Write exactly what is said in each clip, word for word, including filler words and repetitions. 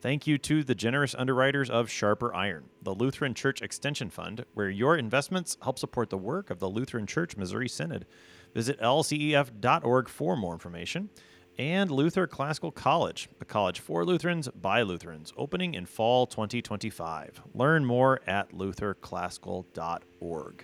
Thank you to the generous underwriters of Sharper Iron, the Lutheran Church Extension Fund, where your investments help support the work of the Lutheran Church Missouri Synod. Visit L C E F dot org for more information. And Luther Classical College, a college for Lutherans by Lutherans, opening in fall twenty twenty-five. Learn more at luther classical dot org.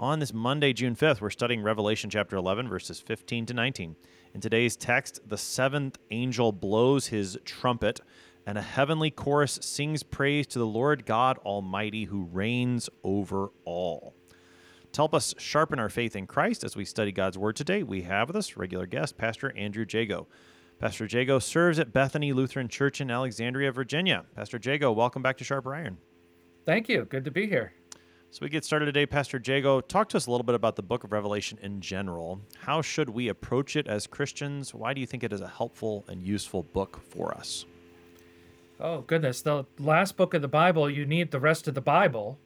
On this Monday, June fifth, we're studying Revelation chapter eleven, verses fifteen to nineteen. In today's text, the seventh angel blows his trumpet, and a heavenly chorus sings praise to the Lord God Almighty who reigns over all. To help us sharpen our faith in Christ as we study God's Word today, we have with us regular guest, Pastor Andrew Jagow. Pastor Jagow serves at Bethany Lutheran Church in Alexandria, Virginia. Pastor Jagow, welcome back to Sharper Iron. Thank you. Good to be here. So we get started today. Pastor Jagow, talk to us a little bit about the book of Revelation in general. How should we approach it as Christians? Why do you think it is a helpful and useful book for us? Oh, goodness. The last book of the Bible, you need the rest of the Bible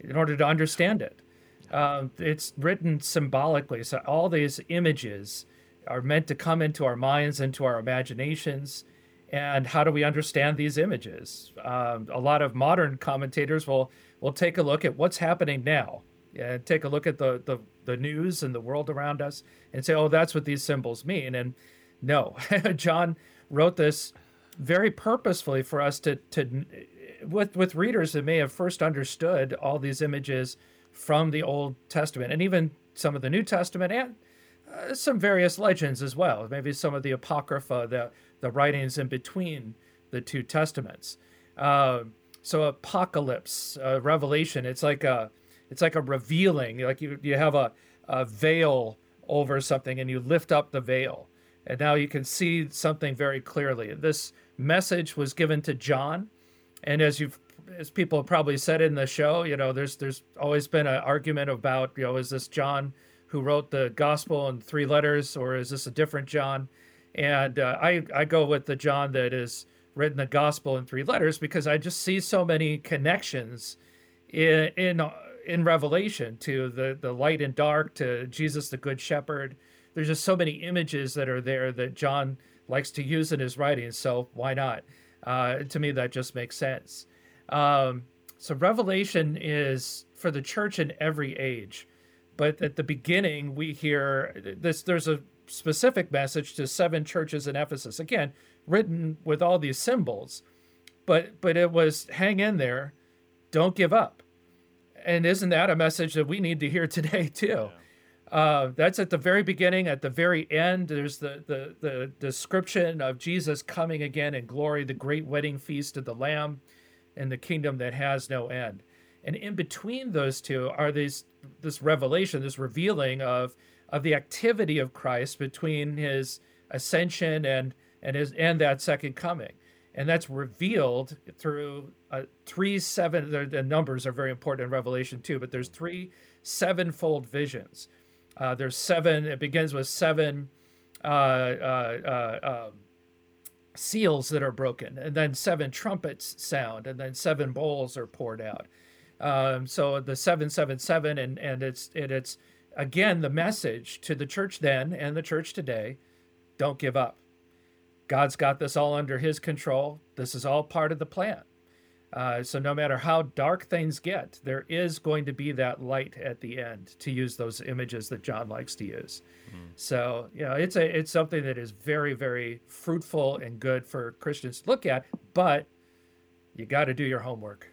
in order to understand it. Uh, it's written symbolically, so all these images are meant to come into our minds, into our imaginations, and how do we understand these images? Um, a lot of modern commentators will, will take a look at what's happening now, and take a look at the, the, the news and the world around us, and say, oh, that's what these symbols mean. And no, John wrote this very purposefully for us to, to with with readers that may have first understood all these images from the Old Testament and even some of the New Testament and uh, some various legends as well, maybe some of the Apocrypha, the, the writings in between the two Testaments. Uh, so apocalypse, uh, Revelation, it's like a it's like a revealing, like you, you have a, a veil over something and you lift up the veil. And now you can see something very clearly. This message was given to John, and as you've, as people have probably said in the show, you know, there's there's always been an argument about, you know, is this John who wrote the gospel in three letters, or is this a different John? And uh, I I go with the John that has written the gospel in three letters because I just see so many connections in in, in Revelation to the the light and dark, to Jesus the Good Shepherd. There's just so many images that are there that John likes to use in his writings, so why not? Uh, to me, that just makes sense. Um, so Revelation is for the church in every age, but at the beginning, we hear this. There's a specific message to seven churches in Ephesus, again, written with all these symbols, but but it was, hang in there, don't give up. And isn't that a message that we need to hear today, too? Yeah. Uh, that's at the very beginning. At the very end, there's the, the, the description of Jesus coming again in glory, the great wedding feast of the Lamb and the kingdom that has no end. And in between those two are these this revelation, this revealing of of the activity of Christ between his ascension and and his and that second coming. And that's revealed through uh, three, seven, the, the numbers are very important in Revelation too, but there's three sevenfold visions. Uh, there's seven, it begins with seven uh, uh, uh, uh, seals that are broken, and then seven trumpets sound, and then seven bowls are poured out. Um, so the seven, seven, seven, and, and it's, it, it's, again, the message to the church then and the church today, don't give up. God's got this all under his control. This is all part of the plan. Uh, so no matter how dark things get, there is going to be that light at the end, to use those images that John likes to use. Mm. So, you know, it's a, it's something that is very, very fruitful and good for Christians to look at, but you got to do your homework.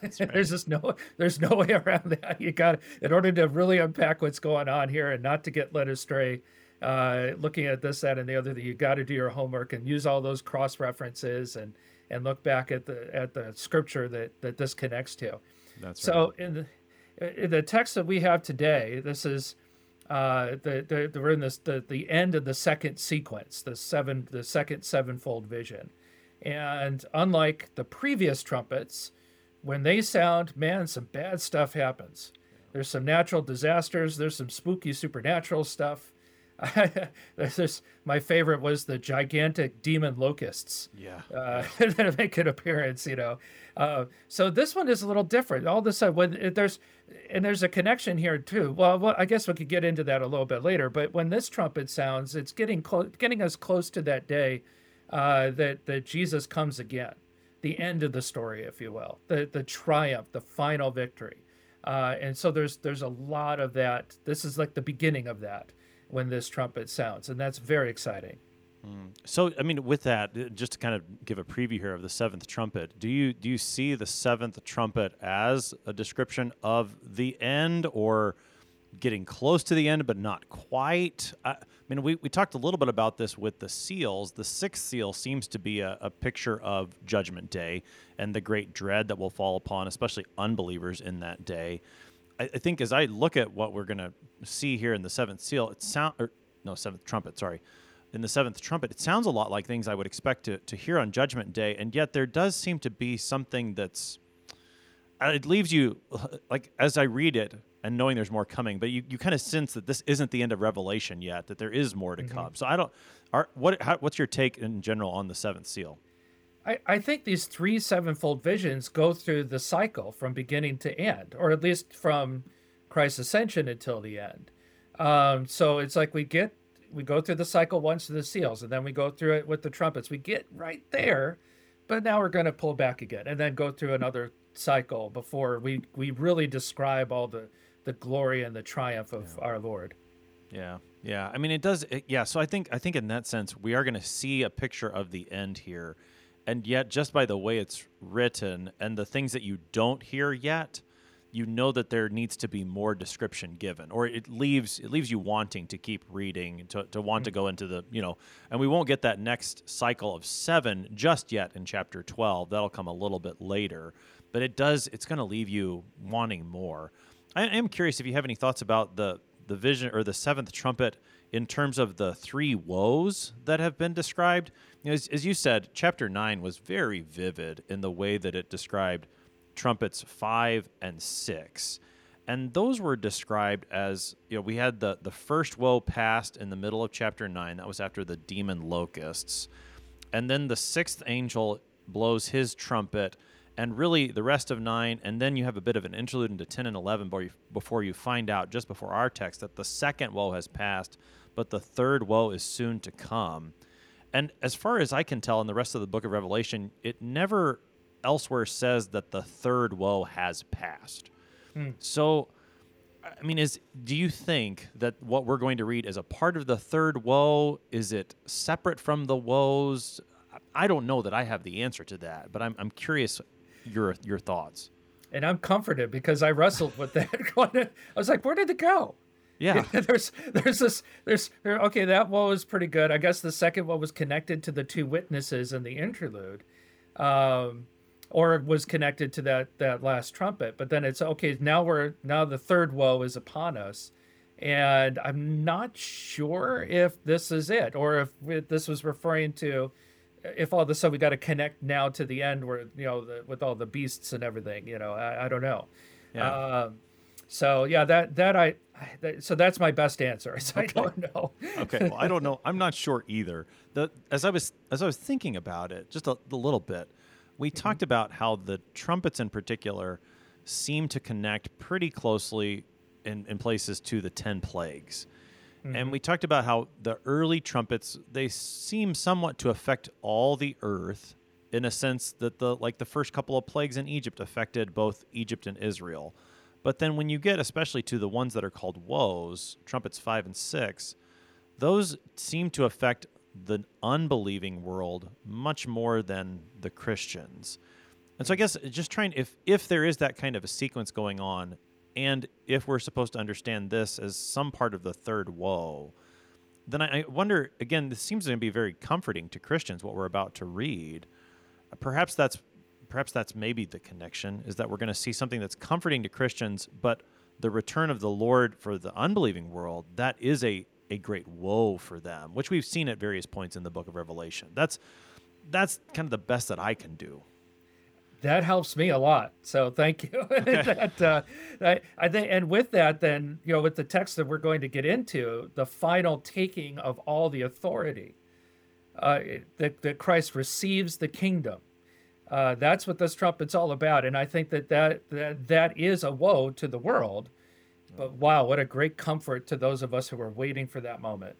That's right. There's just no, there's no way around that. You got, in order to really unpack what's going on here and not to get led astray, uh, looking at this, that, and the other, that you got to do your homework and use all those cross references and, and look back at the at the scripture that, that this connects to. That's right. So in the, in the text that we have today, this is uh, the, the, the we're in this the, the end of the second sequence, the seven the second sevenfold vision, and unlike the previous trumpets, when they sound, man, some bad stuff happens. There's some natural disasters. There's some spooky supernatural stuff. There's this, my favorite was the gigantic demon locusts. Yeah, uh, that make an appearance, you know. Uh, so this one is a little different. All of a sudden, when there's and there's a connection here too. Well, well, I guess we could get into that a little bit later. But when this trumpet sounds, it's getting clo- getting us close to that day uh, that that Jesus comes again, the end of the story, if you will, the the triumph, the final victory. Uh, and so there's there's a lot of that. This is like the beginning of that, when this trumpet sounds, and that's very exciting. Mm. So, I mean, with that, just to kind of give a preview here of the seventh trumpet, do you do you see the seventh trumpet as a description of the end, or getting close to the end but not quite? I, I mean, we, we talked a little bit about this with the seals. The sixth seal seems to be a, a picture of Judgment Day and the great dread that will fall upon, especially unbelievers in that day. I think as I look at what we're going to see here in the seventh seal, it sound or no seventh trumpet, sorry, in the seventh trumpet, it sounds a lot like things I would expect to, to hear on Judgment Day, and yet there does seem to be something that's it leaves you like as I read it and knowing there's more coming, but you, you kind of sense that this isn't the end of Revelation yet, that there is more to mm-hmm. come. So I don't. Are, what how, what's your take in general on the seventh seal? I, I think these three sevenfold visions go through the cycle from beginning to end, or at least from Christ's ascension until the end. Um, so it's like we get, we go through the cycle once with the seals, and then we go through it with the trumpets. We get right there, but now we're going to pull back again and then go through another cycle before we, we really describe all the, the glory and the triumph of yeah. our Lord. Yeah. Yeah. I mean, it does. It, yeah. So I think, I think in that sense, we are going to see a picture of the end here. And yet, just by the way it's written and the things that you don't hear yet, you know that there needs to be more description given, or it leaves it leaves you wanting to keep reading, to, to want mm-hmm. to go into the, you know, and we won't get that next cycle of seven just yet in chapter twelve. That'll come a little bit later, but it does, it's going to leave you wanting more. I am curious if you have any thoughts about the, the vision or the seventh trumpet in terms of the three woes that have been described. You know, as, as you said, chapter nine was very vivid in the way that it described trumpets five and six. And those were described as, you know, we had the, the first woe passed in the middle of chapter nine. That was after the demon locusts. And then the sixth angel blows his trumpet, and really the rest of nine, and then you have a bit of an interlude into ten and eleven before you find out, just before our text, that the second woe has passed, but the third woe is soon to come. And as far as I can tell in the rest of the book of Revelation, it never elsewhere says that the third woe has passed. Hmm. So, I mean, is do you think that what we're going to read is a part of the third woe? Is it separate from the woes? I don't know that I have the answer to that, but I'm I'm curious your your thoughts. And I'm comforted because I wrestled with that. I was like, where did it go? Yeah. there's there's this there's there, okay, that woe is pretty good. I guess the second woe was connected to the two witnesses in the interlude. Um or was connected to that, that last trumpet. But then it's okay, now we're now the third woe is upon us. And I'm not sure if this is it, or if, if this was referring to if all of a sudden we got to connect now to the end where, you know, the, with all the beasts and everything, you know, I, I don't know. Yeah. Um, so yeah, that, that I, that, so that's my best answer. So okay. I don't know. Okay. Well, I don't know. I'm not sure either. The, as I was, as I was thinking about it just a, a little bit, we mm-hmm. talked about how the trumpets in particular seem to connect pretty closely in, in places to the ten plagues. Mm-hmm. And we talked about how the early trumpets, they seem somewhat to affect all the earth in a sense that the like the first couple of plagues in Egypt affected both Egypt and Israel. But then when you get especially to the ones that are called woes, trumpets five and six, those seem to affect the unbelieving world much more than the Christians. And so I guess just trying, if if there is that kind of a sequence going on, and if we're supposed to understand this as some part of the third woe, then I, I wonder, again, this seems to be very comforting to Christians, what we're about to read. Perhaps that's perhaps that's maybe the connection, is that we're going to see something that's comforting to Christians, but the return of the Lord for the unbelieving world, that is a, a great woe for them, which we've seen at various points in the book of Revelation. That's, that's kind of the best that I can do. that helps me a lot. So thank you. Okay. that, uh, I, I think, and with that, then, you know, with the text that we're going to get into, the final taking of all the authority, uh, that, that Christ receives the kingdom. Uh, that's what this trumpet's all about. And I think that that, that that is a woe to the world. But wow, what a great comfort to those of us who are waiting for that moment.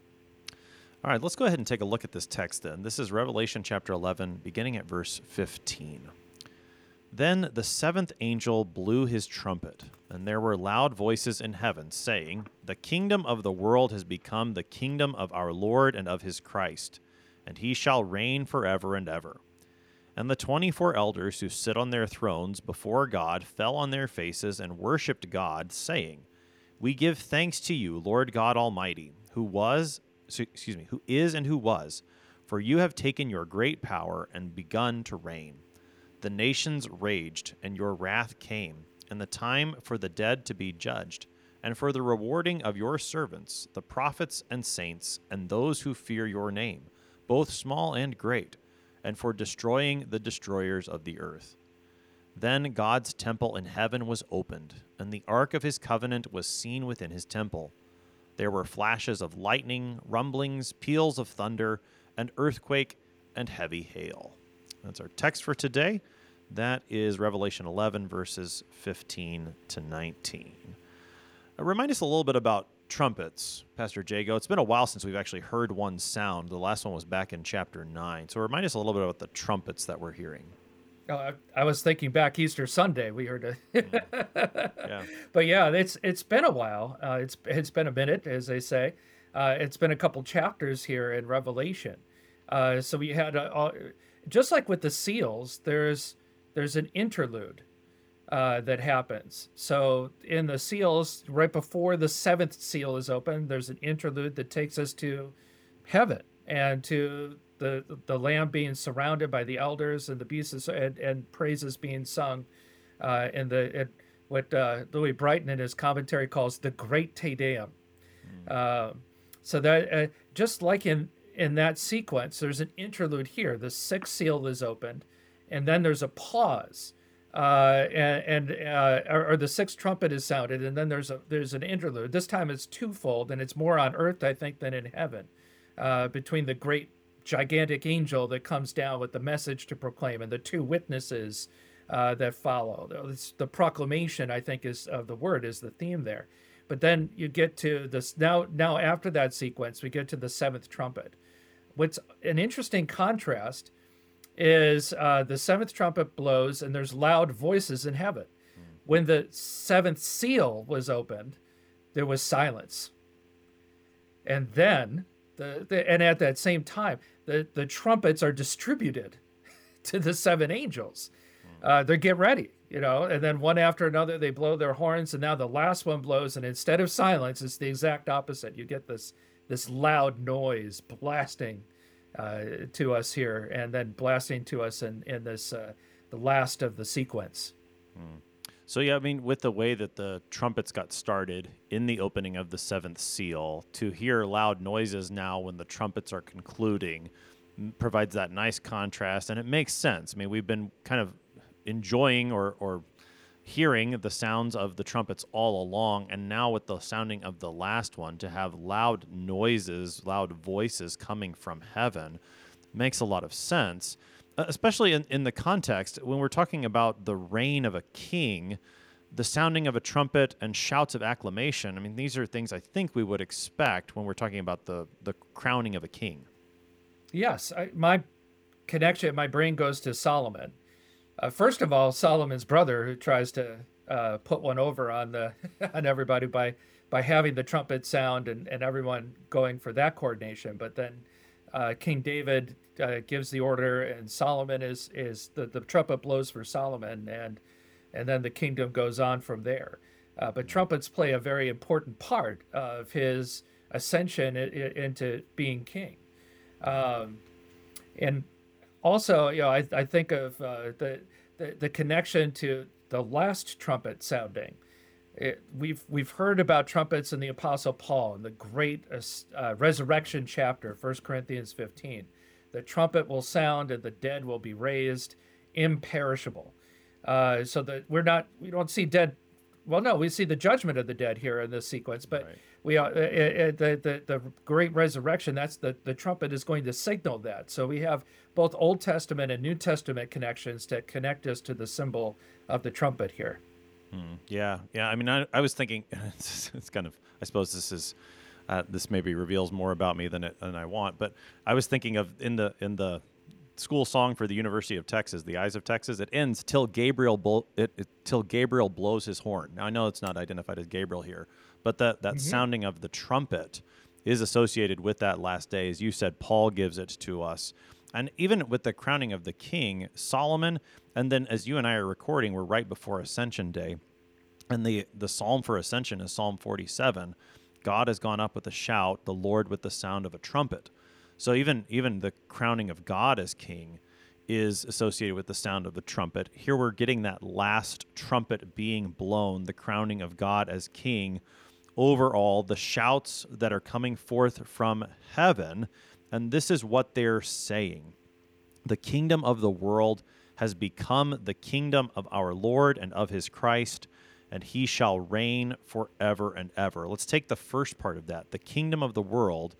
All right, let's go ahead and take a look at this text then. This is Revelation chapter eleven, beginning at verse fifteen. Then the seventh angel blew his trumpet, and there were loud voices in heaven saying, "The kingdom of the world has become the kingdom of our Lord and of his Christ, and he shall reign forever and ever." And the twenty-four elders who sit on their thrones before God fell on their faces and worshipped God, saying, "We give thanks to you, Lord God Almighty, who was, excuse me, who is and who was, for you have taken your great power and begun to reign. The nations raged, and your wrath came, and the time for the dead to be judged, and for the rewarding of your servants, the prophets and saints, and those who fear your name, both small and great, and for destroying the destroyers of the earth." Then God's temple in heaven was opened, and the ark of his covenant was seen within his temple. There were flashes of lightning, rumblings, peals of thunder, an earthquake, and heavy hail. That's our text for today. That is Revelation eleven, verses fifteen to nineteen. Uh, remind us a little bit about trumpets, Pastor Jagow. It's been a while since we've actually heard one sound. The last one was back in chapter nine. So remind us a little bit about the trumpets that we're hearing. Oh, I, I was thinking back Easter Sunday, we heard it. Yeah. But yeah, it's it's been a while. Uh, it's it's been a minute, as they say. Uh, it's been a couple chapters here in Revelation. Uh, so we had a, a, just like with the seals, there's there's an interlude uh, that happens. So in the seals, right before the seventh seal is opened, there's an interlude that takes us to heaven and to The, the Lamb being surrounded by the elders and the beasts and, and praises being sung, uh, and the and what uh, Louis Brighton in his commentary calls the Great Te Deum. Mm. Uh, so that uh, just like in in that sequence, there's an interlude here. The sixth seal is opened, and then there's a pause, uh, and, and uh, or, or the sixth trumpet is sounded, and then there's a there's an interlude. This time it's twofold, and it's more on earth, I think, than in heaven, uh, between the great gigantic angel that comes down with the message to proclaim and the two witnesses uh, that follow. It's the proclamation, I think, is of the word is the theme there. But then you get to this now. Now after that sequence, we get to the seventh trumpet. What's an interesting contrast is uh, the seventh trumpet blows and there's loud voices in heaven. Mm. When the seventh seal was opened, there was silence. And then The, the, and at that same time, the, the trumpets are distributed to the seven angels. Uh, they get ready, you know, and then one after another, they blow their horns. And now the last one blows. And instead of silence, it's the exact opposite. You get this this loud noise blasting uh, to us here and then blasting to us in, in this uh, the last of the sequence. Mm. So, yeah, I mean, with the way that the trumpets got started in the opening of the seventh seal, to hear loud noises now when the trumpets are concluding provides that nice contrast, and it makes sense. I mean, we've been kind of enjoying or, or hearing the sounds of the trumpets all along, and now with the sounding of the last one, to have loud noises, loud voices coming from heaven makes a lot of sense. Especially in, in the context, when we're talking about the reign of a king, the sounding of a trumpet and shouts of acclamation, I mean, these are things I think we would expect when we're talking about the, the crowning of a king. Yes. I, my connection, my brain goes to Solomon. Uh, first of all, Solomon's brother, who tries to uh, put one over on the on everybody by, by having the trumpet sound and, and everyone going for that coordination. But then uh, King David Uh, gives the order, and Solomon is is the, the trumpet blows for Solomon, and and then the kingdom goes on from there. Uh, but trumpets play a very important part of his ascension in, in, into being king, um, and also, you know, I, I think of uh, the, the the connection to the last trumpet sounding. It, we've we've heard about trumpets in the Apostle Paul in the great uh, resurrection chapter, First Corinthians fifteen. The trumpet will sound and the dead will be raised imperishable. uh, so that we're not, we don't see dead. Well, no, we see the judgment of the dead here in this sequence, but right. we are, uh, uh, the, the the great resurrection. That's the the trumpet is going to signal that. So we have both Old Testament and New Testament connections that connect us to the symbol of the trumpet here. Hmm. Yeah, yeah. I mean, I, I was thinking, it's, it's kind of. I suppose this is uh, this maybe reveals more about me than it, than I want. But I was thinking of in the in the school song for the University of Texas, "The Eyes of Texas." It ends till Gabriel blo- it, it, till Gabriel blows his horn. Now I know it's not identified as Gabriel here, but that that mm-hmm. sounding of the trumpet is associated with that last day. As you said, Paul gives it to us, and even with the crowning of the king Solomon, and then as you and I are recording, we're right before Ascension Day, and the the psalm for Ascension is Psalm forty-seven. God has gone up with a shout, the Lord with the sound of a trumpet. So even even the crowning of God as king is associated with the sound of the trumpet. Here we're getting that last trumpet being blown, the crowning of God as king. Overall, the shouts that are coming forth from heaven, and this is what they're saying. The kingdom of the world has become the kingdom of our Lord and of his Christ, and he shall reign forever and ever. Let's take the first part of that. The kingdom of the world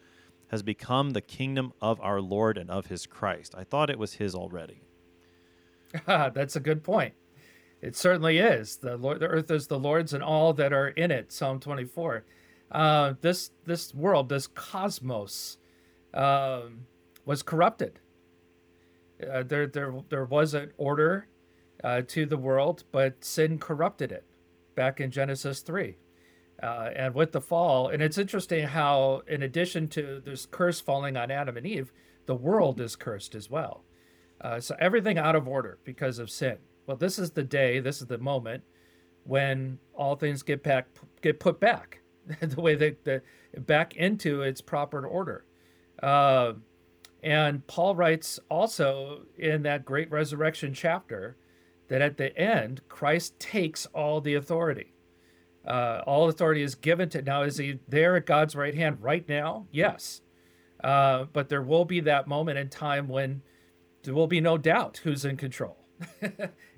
has become the kingdom of our Lord and of his Christ. I thought it was his already. Ah, that's a good point. It certainly is. The Lord, the earth is the Lord's and all that are in it, Psalm twenty-four. Uh, this this world, this cosmos, uh, was corrupted. Uh, there, there, there was an order uh, to the world, but sin corrupted it back in Genesis three. Uh, and with the fall, and it's interesting how, in addition to this curse falling on Adam and Eve, the world is cursed as well. Uh, so everything out of order because of sin. Well, this is the day, this is the moment when all things get back, get put back the way they, the, back into its proper order. Uh, and Paul writes also in that great resurrection chapter that at the end, Christ takes all the authority. Uh, all authority is given to now. Is he there at God's right hand right now? Yes. Uh, but there will be that moment in time when there will be no doubt who's in control.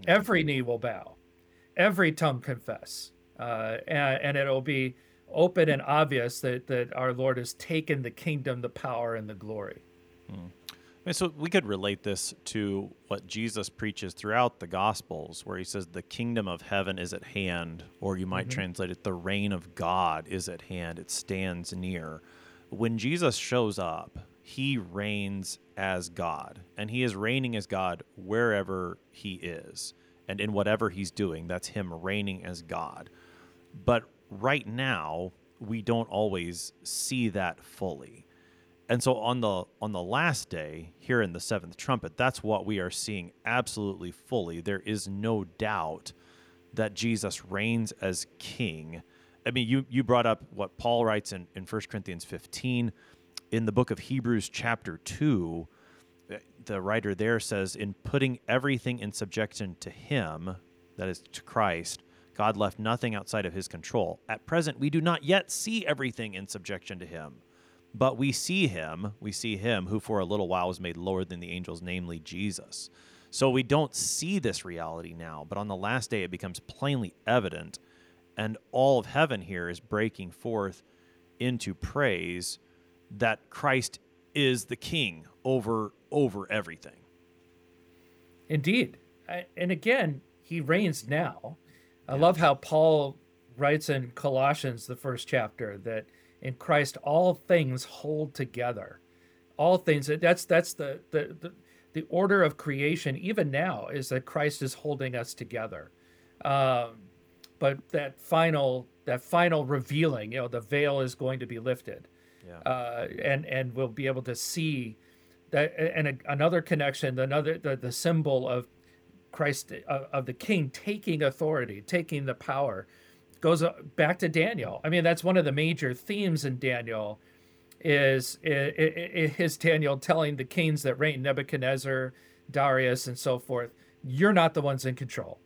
Every knee will bow, every tongue confess. Uh, and, and it'll be open and obvious that, that our Lord has taken the kingdom, the power, and the glory. Hmm. I mean, so we could relate this to what Jesus preaches throughout the Gospels, where he says the kingdom of heaven is at hand, or you might mm-hmm. translate it, the reign of God is at hand, it stands near. When Jesus shows up, he reigns as God, and he is reigning as God wherever he is, and in whatever he's doing, that's him reigning as God. But right now, we don't always see that fully. And so on the on the last day, here in the seventh trumpet, that's what we are seeing absolutely fully. There is no doubt that Jesus reigns as king. I mean, you you brought up what Paul writes in, in First Corinthians fifteen. In the book of Hebrews chapter two, the writer there says, in putting everything in subjection to him, that is to Christ, God left nothing outside of his control. At present, we do not yet see everything in subjection to him. But we see him, we see him who for a little while was made lower than the angels, namely Jesus. So we don't see this reality now, but on the last day it becomes plainly evident, and all of heaven here is breaking forth into praise that Christ is the King over over everything. Indeed. And again, he reigns now. I yeah. love how Paul writes in Colossians, the first chapter, that in Christ, all things hold together. All things, that's that's the, the the the order of creation, even now, is that Christ is holding us together. Um, but that final that final revealing, you know, the veil is going to be lifted. Yeah. Uh, and, and we'll be able to see that. And a, another connection, another the, the symbol of Christ, of, of the King taking authority, taking the power, goes back to Daniel. I mean, that's one of the major themes in Daniel, is is Daniel telling the kings that reign, Nebuchadnezzar, Darius, and so forth, you're not the ones in control.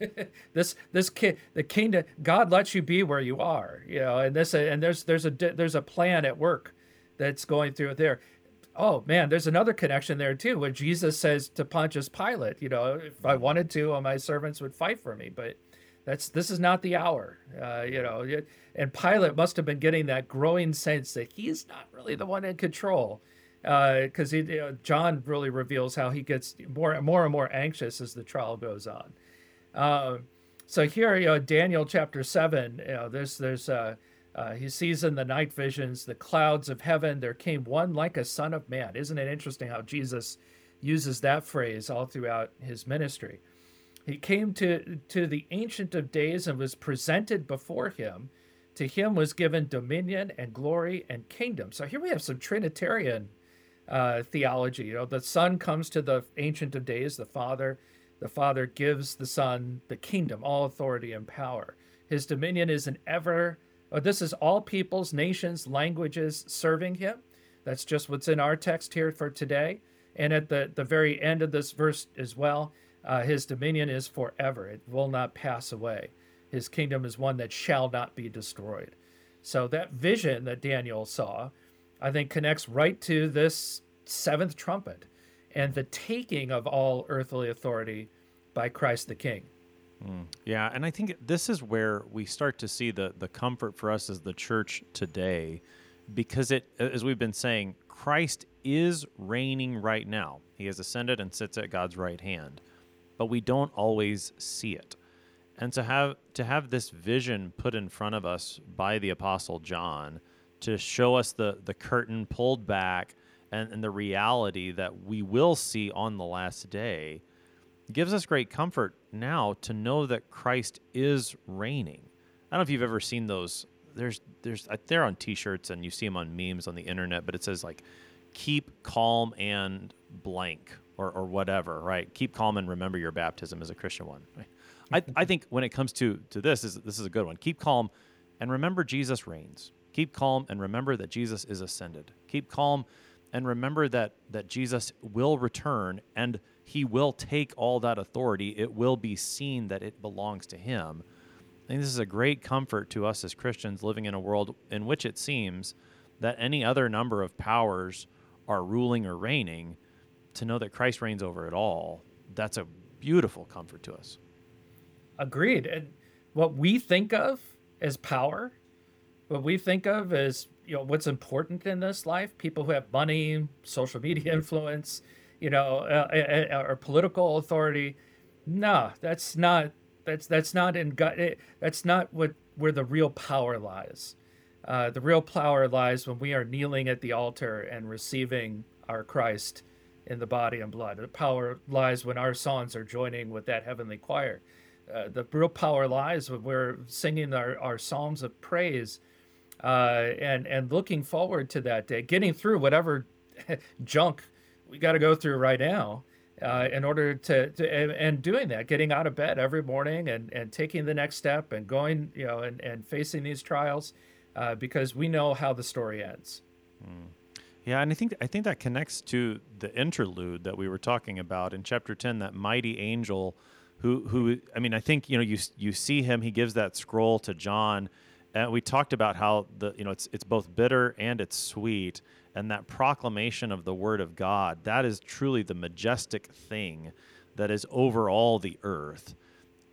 Yeah. this this king, the kingdom, God lets you be where you are, you know. And this and there's there's a there's a plan at work that's going through there. oh man, there's another connection there too, where Jesus says to Pontius Pilate, you know, if I wanted to, all my servants would fight for me, but that's, this is not the hour, uh, you know. And Pilate must have been getting that growing sense that he is not really the one in control, because uh, you know, John really reveals how he gets more and more and more anxious as the trial goes on. Uh, so here, you know, Daniel chapter seven, you know, there's there's uh, uh, he sees in the night visions the clouds of heaven. There came one like a son of man. Isn't it interesting how Jesus uses that phrase all throughout his ministry? He came to, to the Ancient of Days and was presented before him. To him was given dominion and glory and kingdom. So here we have some Trinitarian uh, theology. You know, the Son comes to the Ancient of Days, the Father. The Father gives the Son the kingdom, all authority and power. His dominion is an ever, oh, this is all peoples, nations, languages serving him. That's just what's in our text here for today. And at the, the very end of this verse as well, Uh, his dominion is forever. It will not pass away. His kingdom is one that shall not be destroyed. So that vision that Daniel saw, I think, connects right to this seventh trumpet and the taking of all earthly authority by Christ the King. Mm. Yeah, and I think this is where we start to see the, the comfort for us as the church today, because it, as we've been saying, Christ is reigning right now. He has ascended and sits at God's right hand, but we don't always see it. And to have to have this vision put in front of us by the Apostle John to show us the, the curtain pulled back and, and the reality that we will see on the last day gives us great comfort now to know that Christ is reigning. I don't know if you've ever seen those. There's there's they're on T-shirts and you see them on memes on the internet, but it says like, keep calm and blank. Or, or whatever, right? Keep calm and remember your baptism as a Christian one. I, I think when it comes to, to this, is this is a good one. Keep calm and remember Jesus reigns. Keep calm and remember that Jesus is ascended. Keep calm and remember that, that Jesus will return and he will take all that authority. It will be seen that it belongs to him. I think this is a great comfort to us as Christians living in a world in which it seems that any other number of powers are ruling or reigning. To know that Christ reigns over it all, that's a beautiful comfort to us. Agreed. And what we think of as power, what we think of as, you know, what's important in this life, people who have money, social media influence, you know, uh, or political authority, no, that's not that's that's not in God. That's not what where the real power lies. Uh, the real power lies when we are kneeling at the altar and receiving our Christ in the body and blood. The power lies when our songs are joining with that heavenly choir. Uh, the real power lies when we're singing our, our psalms of praise uh, and, and looking forward to that day, getting through whatever junk we got to go through right now uh, in order to, to and, and doing that, getting out of bed every morning and, and taking the next step and going, you know, and, and facing these trials uh, because we know how the story ends. Mm. Yeah, and I think I think that connects to the interlude that we were talking about in chapter ten, that mighty angel who, who I mean, I think, you know, you you see him, he gives that scroll to John, and we talked about how, the you know, it's it's both bitter and it's sweet, and that proclamation of the word of God, that is truly the majestic thing that is over all the earth.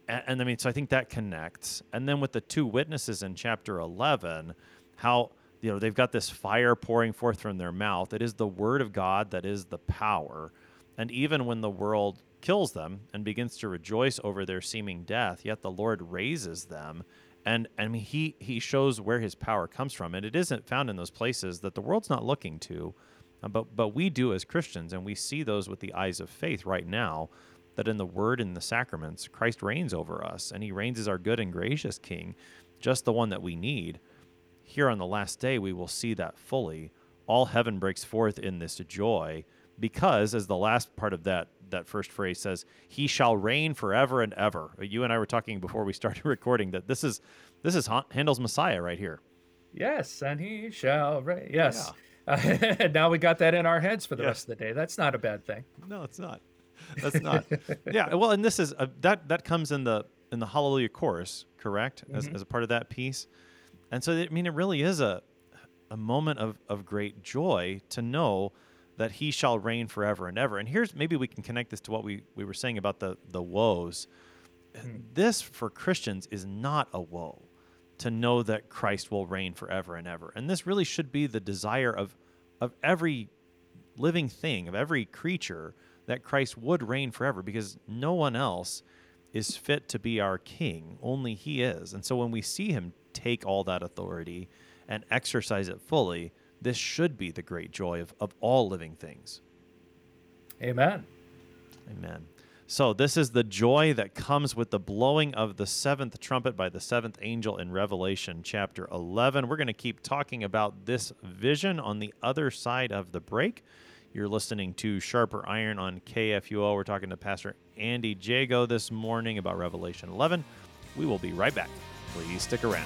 And, and I mean, so I think that connects. And then with the two witnesses in chapter eleven, how... You know, they've got this fire pouring forth from their mouth. It is the word of God that is the power. And even when the world kills them and begins to rejoice over their seeming death, yet the Lord raises them. And, and he, he shows where his power comes from. And it isn't found in those places that the world's not looking to, but, but we do as Christians, and we see those with the eyes of faith right now, that in the word and the sacraments, Christ reigns over us, and he reigns as our good and gracious King, just the one that we need. Here on the last day, we will see that fully. All heaven breaks forth in this joy because, as the last part of that that first phrase says, he shall reign forever and ever. You and I were talking before we started recording that this is this is Handel's Messiah right here. Yes, and he shall reign. Yes. Yeah. Uh, now we got that in our heads for the yes. rest of the day. That's not a bad thing. No, it's not. That's not. Yeah, well, and this is a, that that comes in the in the Hallelujah chorus, correct? As, mm-hmm. as a part of that piece. And so, I mean, it really is a a moment of, of great joy to know that he shall reign forever and ever. And here's, maybe we can connect this to what we, we were saying about the, the woes. And this, for Christians, is not a woe to know that Christ will reign forever and ever. And this really should be the desire of of every living thing, of every creature, that Christ would reign forever, because no one else is fit to be our king. Only he is. And so when we see him take all that authority and exercise it fully, this should be the great joy of, of all living things. Amen. Amen. So this is the joy that comes with the blowing of the seventh trumpet by the seventh angel in Revelation chapter eleven. We're going to keep talking about this vision on the other side of the break. You're listening to Sharper Iron on K F U O. We're talking to Pastor Andy Jagow this morning about Revelation eleven. We will be right back. Please stick around.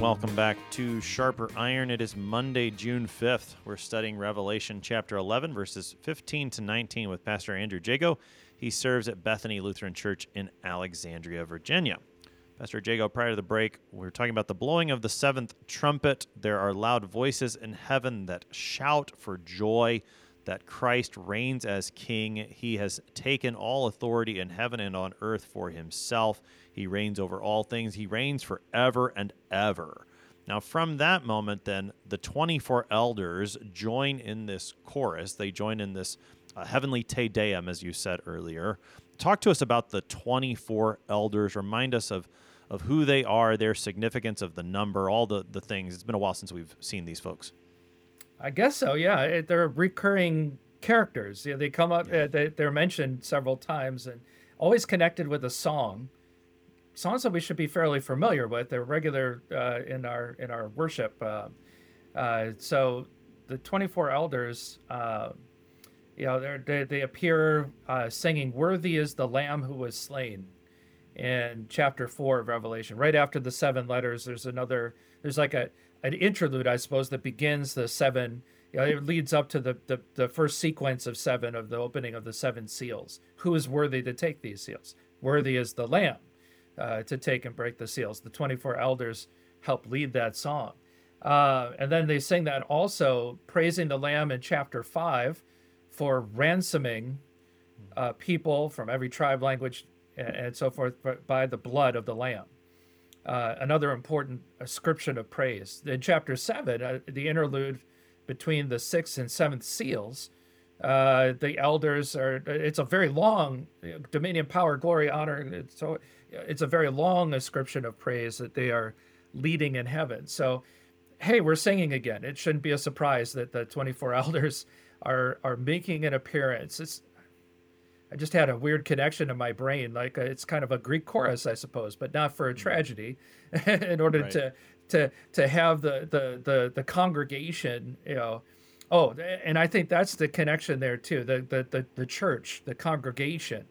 Welcome back to Sharper Iron. It is Monday, June fifth. We're studying Revelation chapter eleven, verses fifteen to nineteen with Pastor Andrew Jagow. He serves at Bethany Lutheran Church in Alexandria, Virginia. Pastor Jagow, prior to the break, we were talking about the blowing of the seventh trumpet. There are loud voices in heaven that shout for joy that Christ reigns as king. He has taken all authority in heaven and on earth for himself. He reigns over all things. He reigns forever and ever. Now, from that moment, then, the twenty-four elders join in this chorus. They join in this uh, heavenly Te Deum, as you said earlier. Talk to us about the twenty-four elders. Remind us of, of who they are, their significance of the number, all the, the things. It's been a while since we've seen these folks. I guess so, yeah. They're recurring characters. Yeah, they come up, yeah. uh, they're mentioned several times and always connected with a song. Songs that we should be fairly familiar with. They're regular uh, in our in our worship. Uh, uh, so the twenty-four elders, uh, you know, they they appear uh, singing, "Worthy is the Lamb who was slain," in chapter four of Revelation. Right after the seven letters, there's another. There's like a an interlude, I suppose, that begins the seven. You know, it leads up to the, the the first sequence of seven of the opening of the seven seals. Who is worthy to take these seals? Worthy is the Lamb. Uh, to take and break the seals. The twenty-four elders help lead that song. Uh, and then they sing that also, praising the Lamb in chapter five for ransoming uh, people from every tribe, language, and, and so forth by the blood of the Lamb. Uh, another important ascription of praise. In chapter seven, uh, the interlude between the sixth and seventh seals, uh the elders are it's a very long dominion, power, glory, honor, so it's a very long ascription of praise that they are leading in heaven. So hey, we're singing again. It shouldn't be a surprise that the twenty-four elders are are making an appearance. It's I just had a weird connection in my brain, like it's kind of a Greek chorus, I suppose, but not for a tragedy. in order right. to to to have the the the, the congregation, you know. Oh, and I think that's the connection there, too, the the the, the church, the congregation.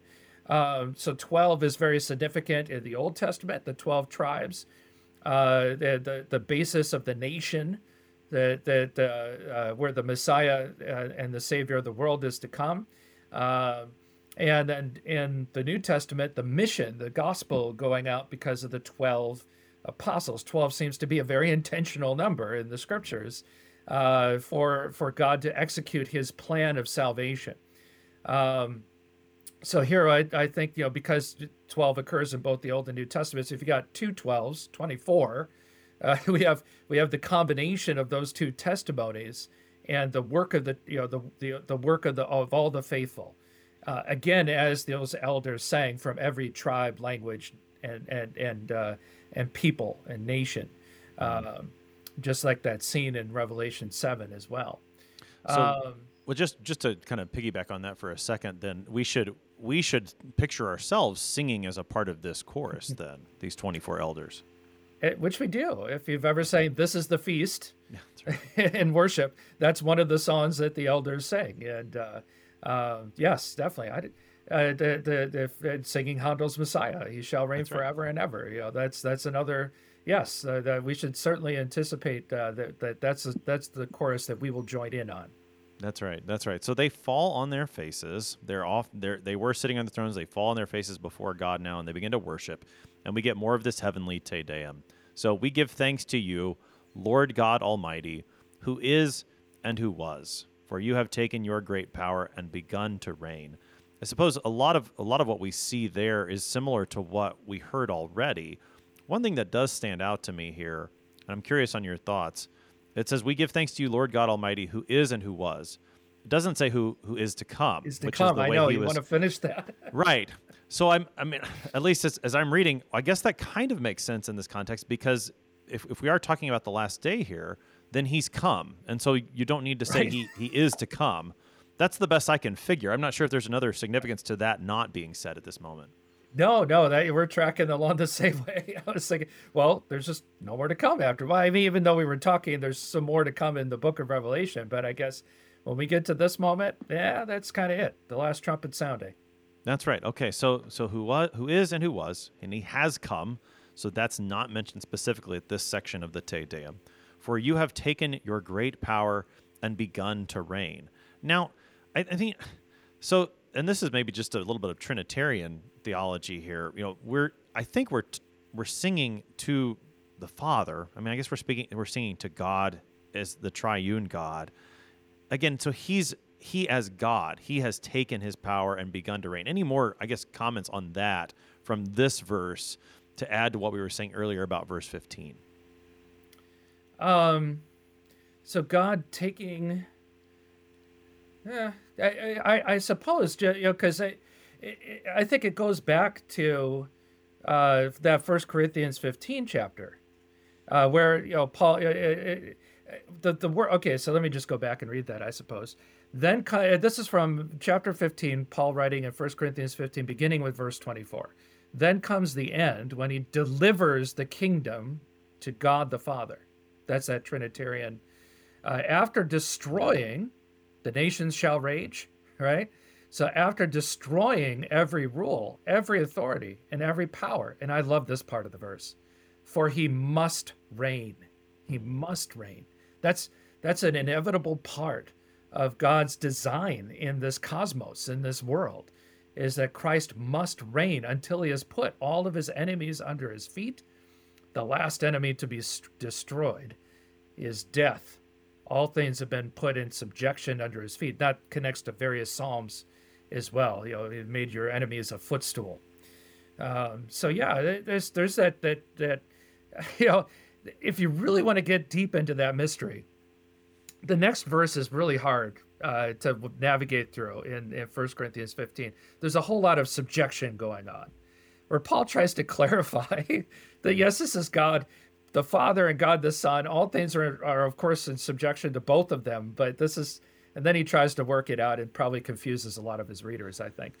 Um, so twelve is very significant in the Old Testament, the twelve tribes, uh, the, the the basis of the nation, that that uh, uh, where the Messiah and the Savior of the world is to come. Uh, and then in the New Testament, the mission, the gospel going out because of the twelve apostles. twelve seems to be a very intentional number in the scriptures. Uh, for for God to execute his plan of salvation. Um, so here I, I think, you know, because twelve occurs in both the Old and New Testaments, if you got two twelves, twenty-four, uh, we have we have the combination of those two testimonies and the work of the you know the the, the work of the of all the faithful. Uh, again, as those elders sang from every tribe, language, and and and uh, and people and nation, uh, just like that scene in Revelation seven as well. So, um, well, just just to kind of piggyback on that for a second, then we should we should picture ourselves singing as a part of this chorus. Then these twenty-four elders, it, which we do. If you've ever sang, "This is the feast," that's right. in worship, that's one of the songs that the elders sing. And uh, uh, yes, definitely, I did. Uh, the, the, the singing Handel's Messiah, he shall reign that's forever right. and ever. You know, that's that's another. Yes, uh, that we should certainly anticipate uh, that, that that's a, that's the chorus that we will join in on. That's right. That's right. So they fall on their faces. They're off. They they were sitting on the thrones. They fall on their faces before God now, and they begin to worship. And we get more of this heavenly Te Deum. So we give thanks to you, Lord God Almighty, who is and who was, for you have taken your great power and begun to reign. I suppose a lot of a lot of what we see there is similar to what we heard already. One thing that does stand out to me here, and I'm curious on your thoughts, it says, we give thanks to you, Lord God Almighty, who is and who was. It doesn't say who who is to come. Is to which come. Is the I way know, he you was... want to finish that. Right. So I'm, I mean, at least as, as I'm reading, I guess that kind of makes sense in this context, because if, if we are talking about the last day here, then he's come. And so you don't need to say right. he, he is to come. That's the best I can figure. I'm not sure if there's another significance to that not being said at this moment. No, no, that we're tracking along the same way. I was thinking, well, there's just no more to come after. Well, I mean, even though we were talking, there's some more to come in the book of Revelation. But I guess when we get to this moment, yeah, that's kind of it. The last trumpet sounding. That's right. Okay, so so who was, who is and who was, and he has come. So that's not mentioned specifically at this section of the Te Deum. For you have taken your great power and begun to reign. Now, I think so, and this is maybe just a little bit of Trinitarian theology here. You know, we're I think we're we're singing to the Father. I mean, I guess we're speaking we're singing to God as the triune God. Again, so he's he as God, he has taken his power and begun to reign. Any more, I guess, comments on that from this verse to add to what we were saying earlier about verse fifteen? Um, so God taking. Yeah, I, I, I suppose, you know, because I, I think it goes back to uh, that First Corinthians fifteen chapter, uh, where you know Paul, it, it, the the word. Okay, so let me just go back and read that. I suppose then this is from chapter fifteen, Paul writing in First Corinthians fifteen, beginning with verse twenty-four. Then comes the end when he delivers the kingdom to God the Father. That's that Trinitarian. Uh, after destroying. The nations shall rage, right? So after destroying every rule, every authority, and every power, and I love this part of the verse, for he must reign. He must reign. That's that's an inevitable part of God's design in this cosmos, in this world, is that Christ must reign until he has put all of his enemies under his feet. The last enemy to be st- destroyed is death. All things have been put in subjection under his feet. That connects to various Psalms as well. You know, he made your enemies a footstool. Um, so yeah, there's there's that, that, that, you know, if you really want to get deep into that mystery, the next verse is really hard uh, to navigate through in, in First Corinthians fifteen. There's a whole lot of subjection going on where Paul tries to clarify that, yes, this is God, the Father, and God the Son. All things are, are, of course, in subjection to both of them, but this is, and then he tries to work it out and probably confuses a lot of his readers, I think.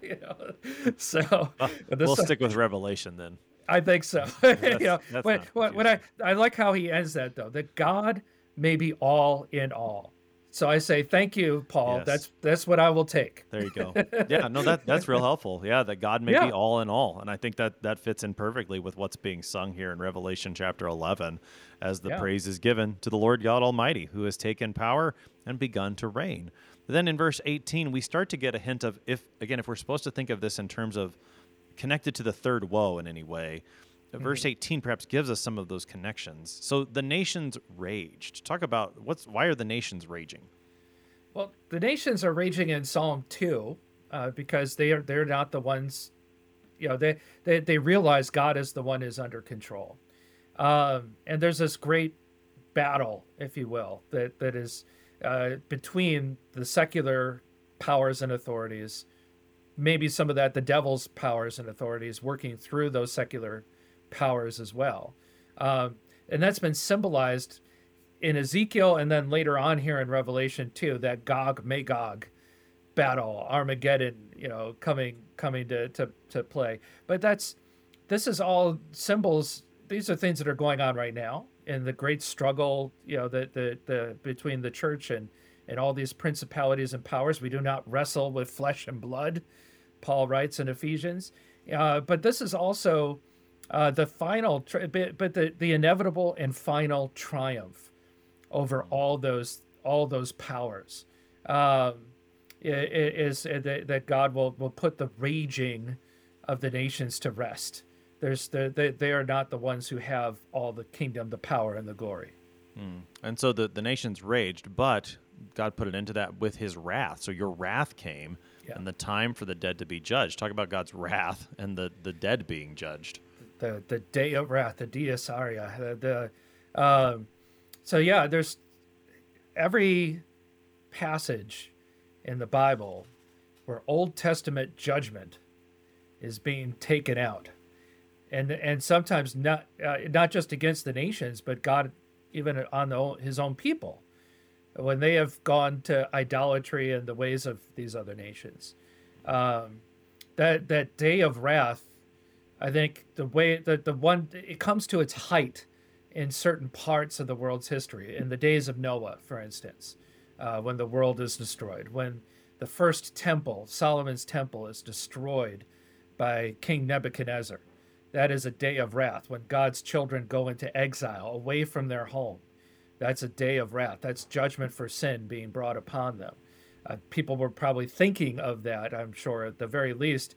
you know, so uh, We'll stick with Revelation then. I think so. you know, when, when I, I like how he ends that, though, that God may be all in all. So I say, thank you, Paul. Yes. That's that's what I will take. There you go. Yeah, no, that that's real helpful. Yeah, that God may yeah. be all in all. And I think that that fits in perfectly with what's being sung here in Revelation chapter eleven, as the yeah. praise is given to the Lord God Almighty, who has taken power and begun to reign. Then in verse eighteen, we start to get a hint of, if again, if we're supposed to think of this in terms of connected to the third woe in any way, verse eighteen perhaps gives us some of those connections. So the nations raged. Talk about what's why are the nations raging? Well, the nations are raging in Psalm two uh, because they are they're not the ones, you know, they they, they realize God is the one who's under control. Um, and there's this great battle, if you will, that that is uh, between the secular powers and authorities maybe some of that, the devil's powers and authorities working through those secular powers as well. Um, and that's been symbolized in Ezekiel and then later on here in Revelation two, that Gog Magog battle, Armageddon, you know, coming coming to, to, to play. But that's this is all symbols. These are things that are going on right now in the great struggle, you know, the the, the between the church and and all these principalities and powers. We do not wrestle with flesh and blood, Paul writes in Ephesians. Uh, but this is also uh, the final, tri- but the, the inevitable and final triumph over all those all those powers. Um, it is that God will, will put the raging of the nations to rest. There's the, they, they are not the ones who have all the kingdom, the power, and the glory. Hmm. And so the, the nations raged, but God put an end to that with his wrath. So your wrath came, yeah. and the time for the dead to be judged. Talk about God's wrath and the, the dead being judged. The the day of wrath, the dies irae. The, the, uh, so yeah, there's every passage in the Bible where Old Testament judgment is being taken out, and and sometimes not uh, not just against the nations, but God even on the, his own people, when they have gone to idolatry and the ways of these other nations. Um, that that day of wrath, I think the way that the one it comes to its height in certain parts of the world's history. In the days of Noah, for instance, uh, when the world is destroyed, when the first temple, Solomon's temple, is destroyed by King Nebuchadnezzar, that is a day of wrath. When God's children go into exile away from their home, that's a day of wrath. That's judgment for sin being brought upon them. Uh, people were probably thinking of that, I'm sure, at the very least,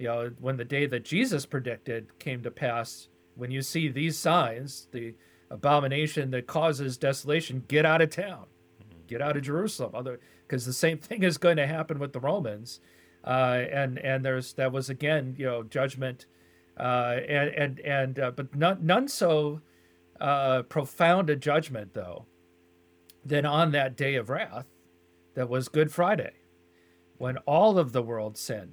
you know, when the day that Jesus predicted came to pass. When you see these signs, the abomination that causes desolation, get out of town, get out of Jerusalem, other because the same thing is going to happen with the Romans. Uh, and and there's that was again, you know, judgment, uh, and and and uh, but not, none so. Uh, profound a judgment, though, than on that day of wrath that was Good Friday, when all of the world's sin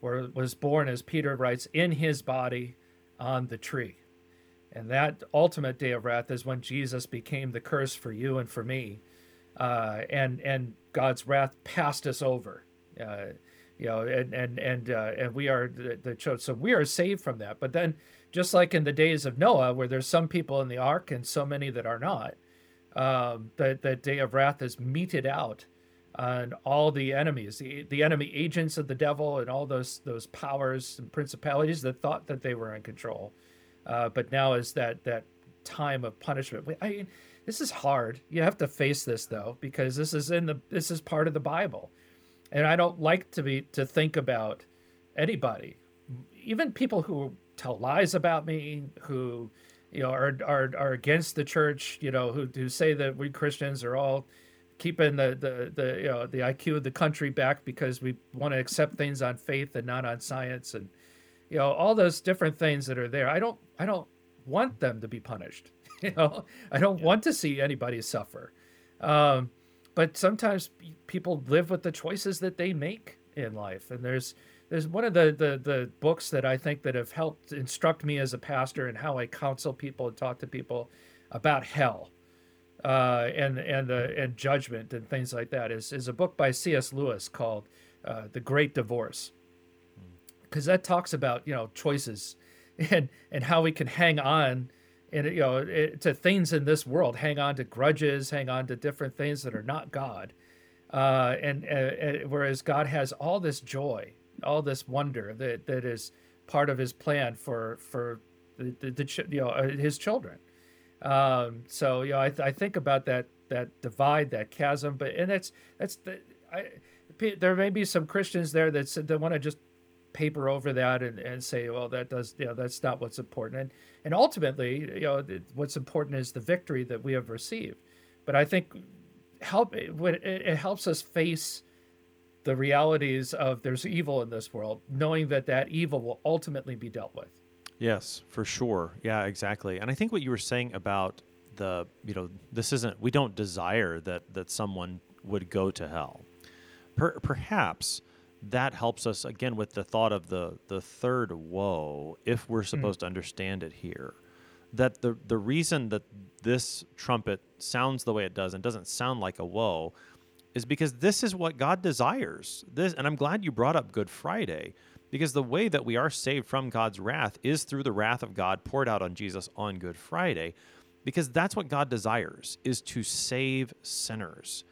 were, was born, as Peter writes, in his body on the tree. And that ultimate day of wrath is when Jesus became the curse for you and for me, uh, and and God's wrath passed us over, uh, you know, and and and uh, and we are the, the church, so we are saved from that. But then, just like in the days of Noah, where there's some people in the ark and so many that are not, um, that that day of wrath is meted out on all the enemies, the, the enemy agents of the devil, and all those those powers and principalities that thought that they were in control. Uh, but now is that that time of punishment. I mean, this is hard. You have to face this though, because this is in the this is part of the Bible, and I don't like to be to think about anybody, even people who tell lies about me, who, you know, are are are against the church, you know, who who say that we Christians are all keeping the the the you know the I Q of the country back because we want to accept things on faith and not on science, and you know all those different things that are there. I don't I don't want them to be punished. You know, I don't yeah. want to see anybody suffer. Um, but sometimes people live with the choices that they make in life, and there's. There's one of the, the, the books that I think that have helped instruct me as a pastor and how I counsel people and talk to people about hell uh, and and the and judgment and things like that is is a book by C S Lewis called uh, The Great Divorce, because that talks about you know choices and and how we can hang on and you know it, to things in this world, hang on to grudges, hang on to different things that are not God, uh, and, and whereas God has all this joy. All this wonder that, that is part of his plan for for the, the, the you know his children. Um, so you know I, th- I think about that that divide, that chasm, but and that's that's the, I, there may be some Christians there that that want to just paper over that and, and say, well, that does you know that's not what's important. And and ultimately, you know, what's important is the victory that we have received. But I think help it, it helps us face the realities of there's evil in this world, knowing that that evil will ultimately be dealt with. Yes, for sure. Yeah, exactly. And I think what you were saying about the, you know, this isn't, we don't desire that that someone would go to hell. Per, perhaps that helps us, again, with the thought of the, the third woe, if we're supposed mm. to understand it here, that the, the reason that this trumpet sounds the way it does and doesn't sound like a woe is because this is what God desires. This, and I'm glad you brought up Good Friday, because the way that we are saved from God's wrath is through the wrath of God poured out on Jesus on Good Friday, because that's what God desires, is to save sinners.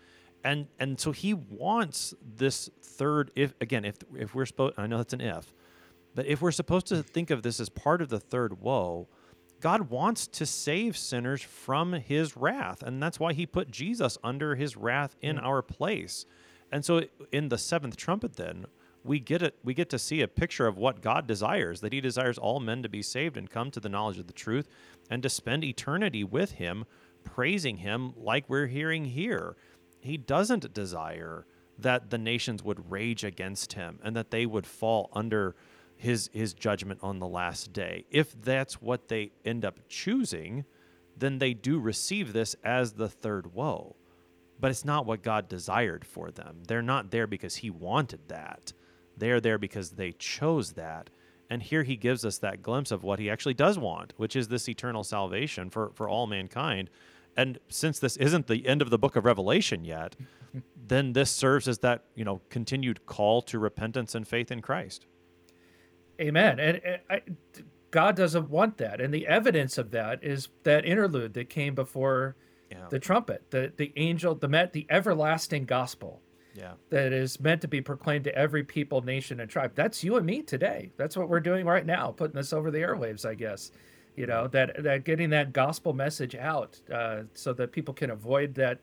And and so he wants this third, if again, if if we're supposed, I know that's an if, but if we're supposed to think of this as part of the third woe, God wants to save sinners from his wrath. And that's why he put Jesus under his wrath in mm. our place. And so in the seventh trumpet then, we get it, we get to see a picture of what God desires, that he desires all men to be saved and come to the knowledge of the truth and to spend eternity with him, praising him like we're hearing here. He doesn't desire that the nations would rage against him and that they would fall under his his judgment on the last day. If that's what they end up choosing, then they do receive this as the third woe. But it's not what God desired for them. They're not there because he wanted that. They're there because they chose that. And here he gives us that glimpse of what he actually does want, which is this eternal salvation for, for all mankind. And since this isn't the end of the book of Revelation yet, then this serves as that, you know, continued call to repentance and faith in Christ. Amen. And, and I, God doesn't want that. And the evidence of that is that interlude that came before yeah. the trumpet, the, the angel, the met the everlasting gospel yeah. that is meant to be proclaimed to every people, nation, and tribe. That's you and me today. That's what we're doing right now, putting this over the airwaves, I guess. You know, that, that getting that gospel message out uh, so that people can avoid that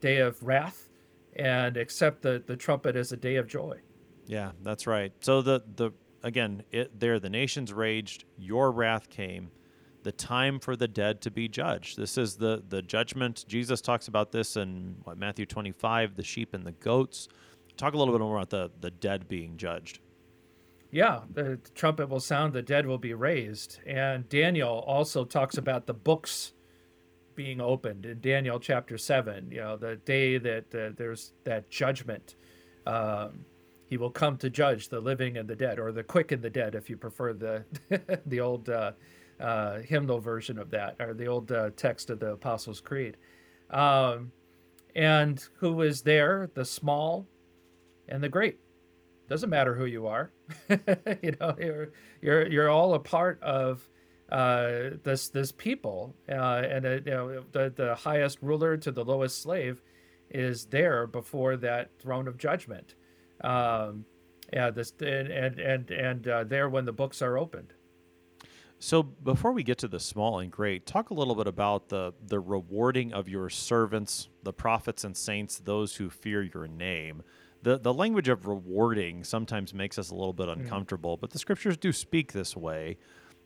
day of wrath and accept the, the trumpet as a day of joy. Yeah, that's right. So the, the again, it, there the nations raged, your wrath came, the time for the dead to be judged. This is the, the judgment. Jesus talks about this in what, Matthew twenty-five, the sheep and the goats. Talk a little bit more about the, the dead being judged. Yeah, the trumpet will sound, the dead will be raised. And Daniel also talks about the books being opened in Daniel chapter seven, you know, the day that uh, there's that judgment. Um, he will come to judge the living and the dead, or the quick and the dead, if you prefer the the old uh, uh, hymnal version of that, or the old uh, text of the Apostles' Creed. Um, and who is there? The small and the great. Doesn't matter who you are, you know, you're, you're, you're all a part of uh, this, this people. Uh, and, uh, you know, the, the highest ruler to the lowest slave is there before that throne of judgment. Um, yeah, this, and, and, and, and uh, there when the books are opened. So before we get to the small and great, talk a little bit about the, the rewarding of your servants, the prophets and saints, those who fear your name. The the language of rewarding sometimes makes us a little bit uncomfortable, mm. but the scriptures do speak this way.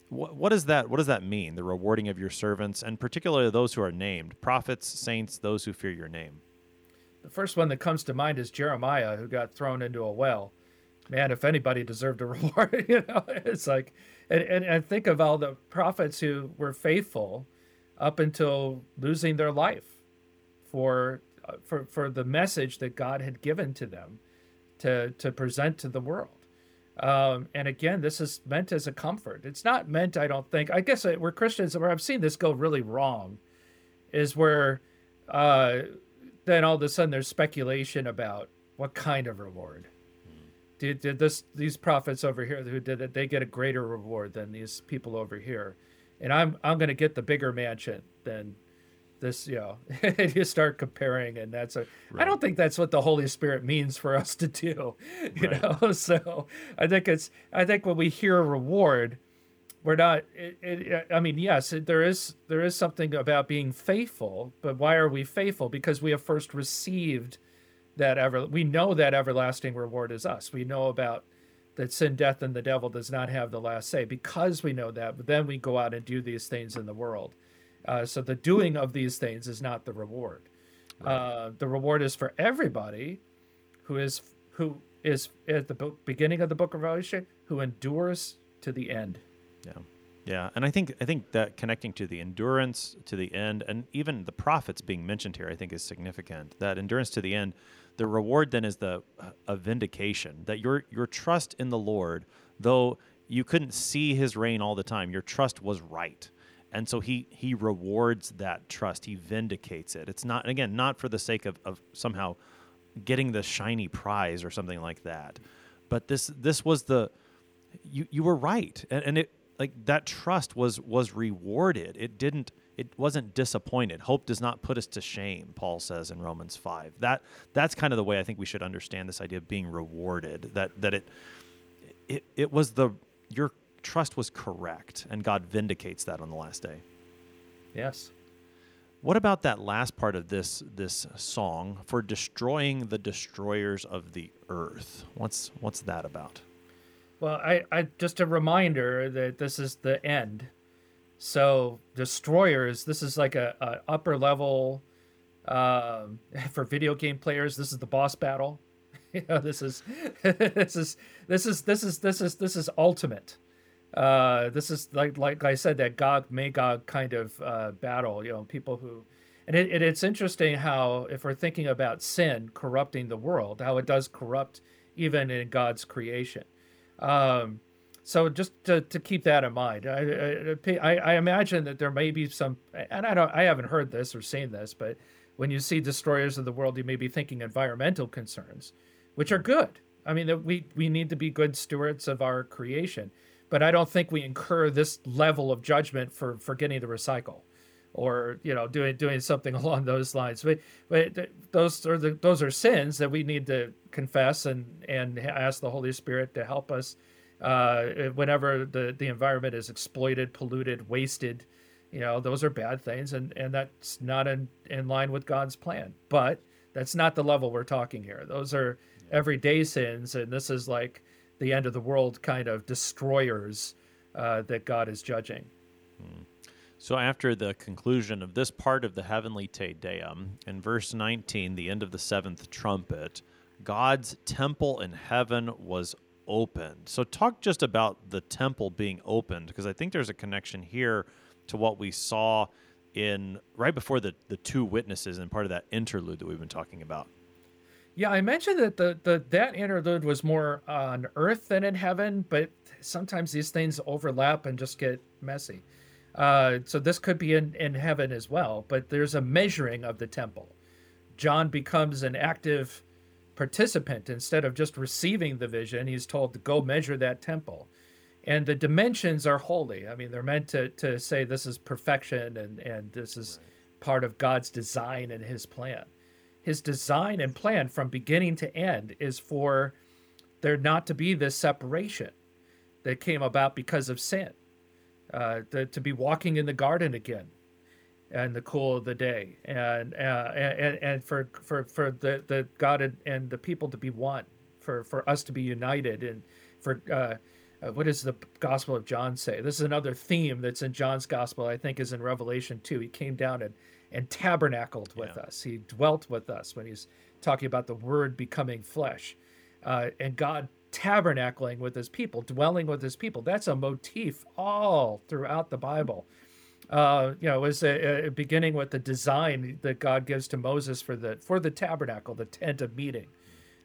What, what is that? What does that mean? The rewarding of your servants, and particularly those who are named, prophets, saints, those who fear your name. The first one that comes to mind is Jeremiah, who got thrown into a well. Man, if anybody deserved a reward, you know, it's like, and, and, and think of all the prophets who were faithful up until losing their life for For, for the message that God had given to them to, to present to the world. Um, and again, this is meant as a comfort. It's not meant, I don't think, I guess we're Christians, where I've seen this go really wrong is where uh, then all of a sudden there's speculation about what kind of reward. Did, did this these prophets over here who did it, they get a greater reward than these people over here. And I'm I'm going to get the bigger mansion than this, you know, you start comparing, and that's a, right. I don't think that's what the Holy Spirit means for us to do, you right. know? So I think it's, I think when we hear reward, we're not, it, it, I mean, yes, it, there is, there is something about being faithful, but why are we faithful? Because we have first received that ever, we know that everlasting reward is us. We know about that sin, death, and the devil does not have the last say because we know that, but then we go out and do these things in the world. Uh, so the doing of these things is not the reward. Right. Uh, the reward is for everybody who is who is at the book, beginning of the book of Revelation, who endures to the end. Yeah, yeah, and I think I think that connecting to the endurance to the end, and even the prophets being mentioned here, I think is significant. That endurance to the end, The reward then is the a vindication, that your your trust in the Lord, though you couldn't see his reign all the time, your trust was right. And so he he rewards that trust. He vindicates it. It's not, again, not for the sake of, of somehow getting the shiny prize or something like that. But this this was the, you you were right. And, and it like that trust was was rewarded. It didn't It wasn't disappointed. Hope does not put us to shame, Paul says in Romans five. That that's kind of the way I think we should understand this idea of being rewarded. That that it it it was the your trust was correct, and God vindicates that on the last day. Yes. What about that last part of this this song, for destroying the destroyers of the earth? What's what's that about? Well, I, I just a reminder that this is the end. So destroyers, this is like a, a upper level uh, for video game players. This is the boss battle. You know, this is this is this is this is this is this is ultimate. Uh, this is like like I said, that Gog Magog kind of uh, battle. You know, people who, and it, it, it's interesting how, if we're thinking about sin corrupting the world, how it does corrupt even in God's creation. Um, So just to, to keep that in mind, I, I I imagine that there may be some, and I don't I haven't heard this or seen this, but when you see destroyers of the world, you may be thinking environmental concerns, which are good. I mean, that we we need to be good stewards of our creation, but I don't think we incur this level of judgment for forgetting to recycle, or you know doing doing something along those lines. But but those are the, those are sins that we need to confess and and ask the Holy Spirit to help us. Uh, whenever the, the environment is exploited, polluted, wasted, you know, those are bad things, and, and that's not in, in line with God's plan. But that's not the level we're talking here. Those are everyday sins, and this is like the end of the world kind of destroyers uh, that God is judging. Hmm. So after the conclusion of this part of the heavenly Te Deum, in verse nineteen, the end of the seventh trumpet, God's temple in heaven was opened. So talk just about the temple being opened, because I think there's a connection here to what we saw in right before the, the two witnesses and part of that interlude that we've been talking about. Yeah, I mentioned that the, the that interlude was more on earth than in heaven, but sometimes these things overlap and just get messy. Uh, so this could be in, in heaven as well, but there's a measuring of the temple. John becomes an active participant. Instead of just receiving the vision, he's told to go measure that temple, and the dimensions are holy. I mean, they're meant to to say this is perfection, and and this is right. Part of God's design and his plan. His design and plan from beginning to end is for there not to be this separation that came about because of sin, uh to, to be walking in the garden again and the cool of the day, and uh, and and for for for the, the God and, and the people to be one, for for us to be united, and for uh, what does the Gospel of John say? This is another theme that's in John's Gospel. I think is in Revelation two. He came down and and tabernacled with yeah. us. He dwelt with us when he's talking about the Word becoming flesh, uh, and God tabernacling with his people, dwelling with his people. That's a motif all throughout the Bible. Uh, you know, it was a, a beginning with the design that God gives to Moses for the for the tabernacle, the tent of meeting,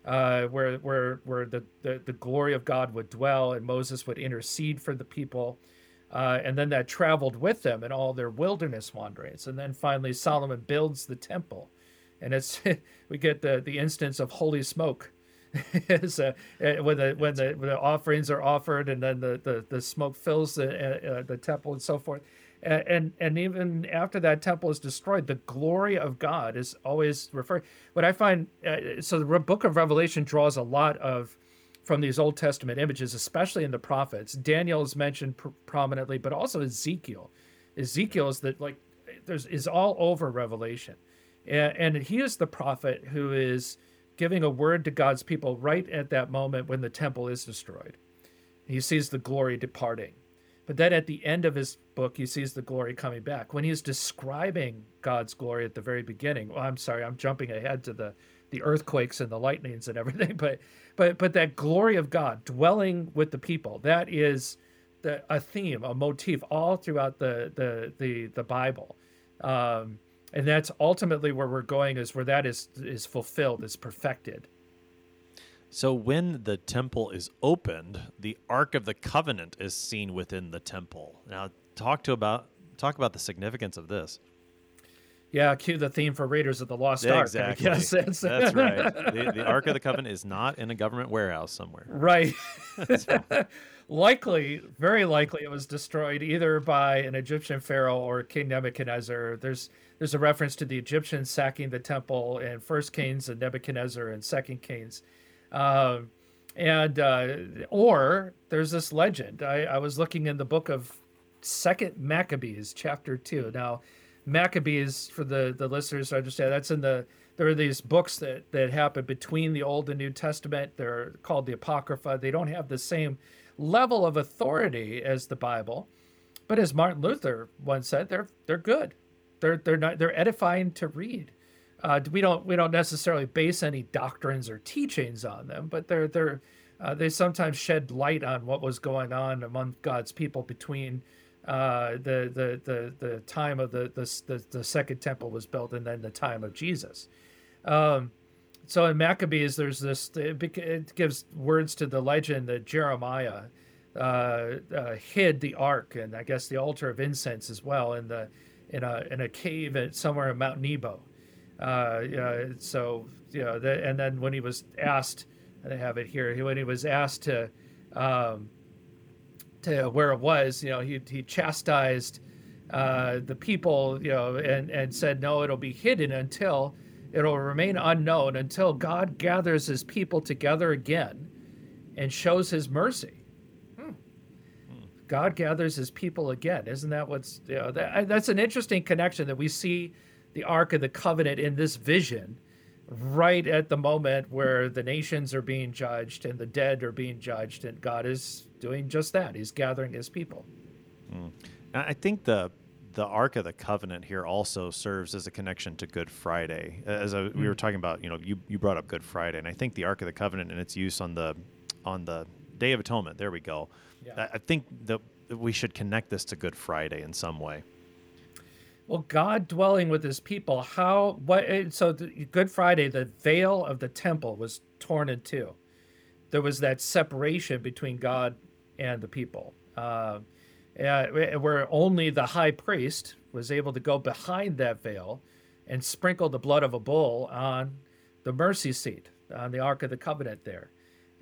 uh, where where where the, the, the glory of God would dwell, and Moses would intercede for the people, uh, and then that traveled with them in all their wilderness wanderings, and then finally Solomon builds the temple, and it's we get the, the instance of holy smoke, is uh, when the when the when the offerings are offered, and then the the, the smoke fills the uh, the temple and so forth. And and even after that temple is destroyed, the glory of God is always referred. What I find, uh, so the book of Revelation draws a lot of from these Old Testament images, especially in the prophets. Daniel is mentioned pr- prominently, but also Ezekiel. Ezekiel is that like there's is all over Revelation, and, and he is the prophet who is giving a word to God's people right at that moment when the temple is destroyed. He sees the glory departing. But then at the end of his book, he sees the glory coming back. When he's describing God's glory at the very beginning, well, I'm sorry, I'm jumping ahead to the, the earthquakes and the lightnings and everything, but but but that glory of God dwelling with the people, that is the, a theme, a motif all throughout the the the, the Bible. Um, And that's ultimately where we're going, is where that is is fulfilled, is perfected. So when the temple is opened, the Ark of the Covenant is seen within the temple. Now, talk to about talk about the significance of this. Yeah, cue the theme for Raiders of the Lost Ark. Exactly. Yes, that's, that's right. The, the Ark of the Covenant is not in a government warehouse somewhere. Right. So. Likely, very likely, it was destroyed either by an Egyptian pharaoh or King Nebuchadnezzar. There's there's a reference to the Egyptians sacking the temple in First Kings and Nebuchadnezzar and Second Kings. Um, and uh, or there's this legend. I, I was looking in the book of Second Maccabees, chapter two. Now, Maccabees, for the, the listeners to understand, that's in the there are these books that, that happen between the Old and New Testament. They're called the Apocrypha. They don't have the same level of authority as the Bible, but as Martin Luther once said, they're they're good. They're they're not they're edifying to read. Uh, we don't we don't necessarily base any doctrines or teachings on them, but they're they're uh, they sometimes shed light on what was going on among God's people between uh, the the the the time of the the, the the Second Temple was built and then the time of Jesus. Um, So in Maccabees, there's this, it gives words to the legend that Jeremiah uh, uh, hid the ark and I guess the altar of incense as well in the in a in a cave at, somewhere in Mount Nebo. Uh, yeah, so you know, the, and then when he was asked, and I have it here, when he was asked to um, to where it was, you know, he he chastised uh, the people, you know, and and said, no, it'll be hidden until. It'll remain unknown until God gathers his people together again and shows his mercy. Hmm. Hmm. God gathers his people again. Isn't that what's, you know, that, that's an interesting connection that we see the Ark of the Covenant in this vision right at the moment where the nations are being judged and the dead are being judged, and God is doing just that. He's gathering his people. Hmm. I think the The Ark of the Covenant here also serves as a connection to Good Friday. As I, we were talking about, you know, you, you brought up Good Friday, and I think the Ark of the Covenant and its use on the on the Day of Atonement. There we go. Yeah. I think that we should connect this to Good Friday in some way. Well, God dwelling with His people. How? What? So the, Good Friday, the veil of the temple was torn in two. There was that separation between God and the people. Uh, Uh, where only the high priest was able to go behind that veil and sprinkle the blood of a bull on the mercy seat, on the Ark of the Covenant there,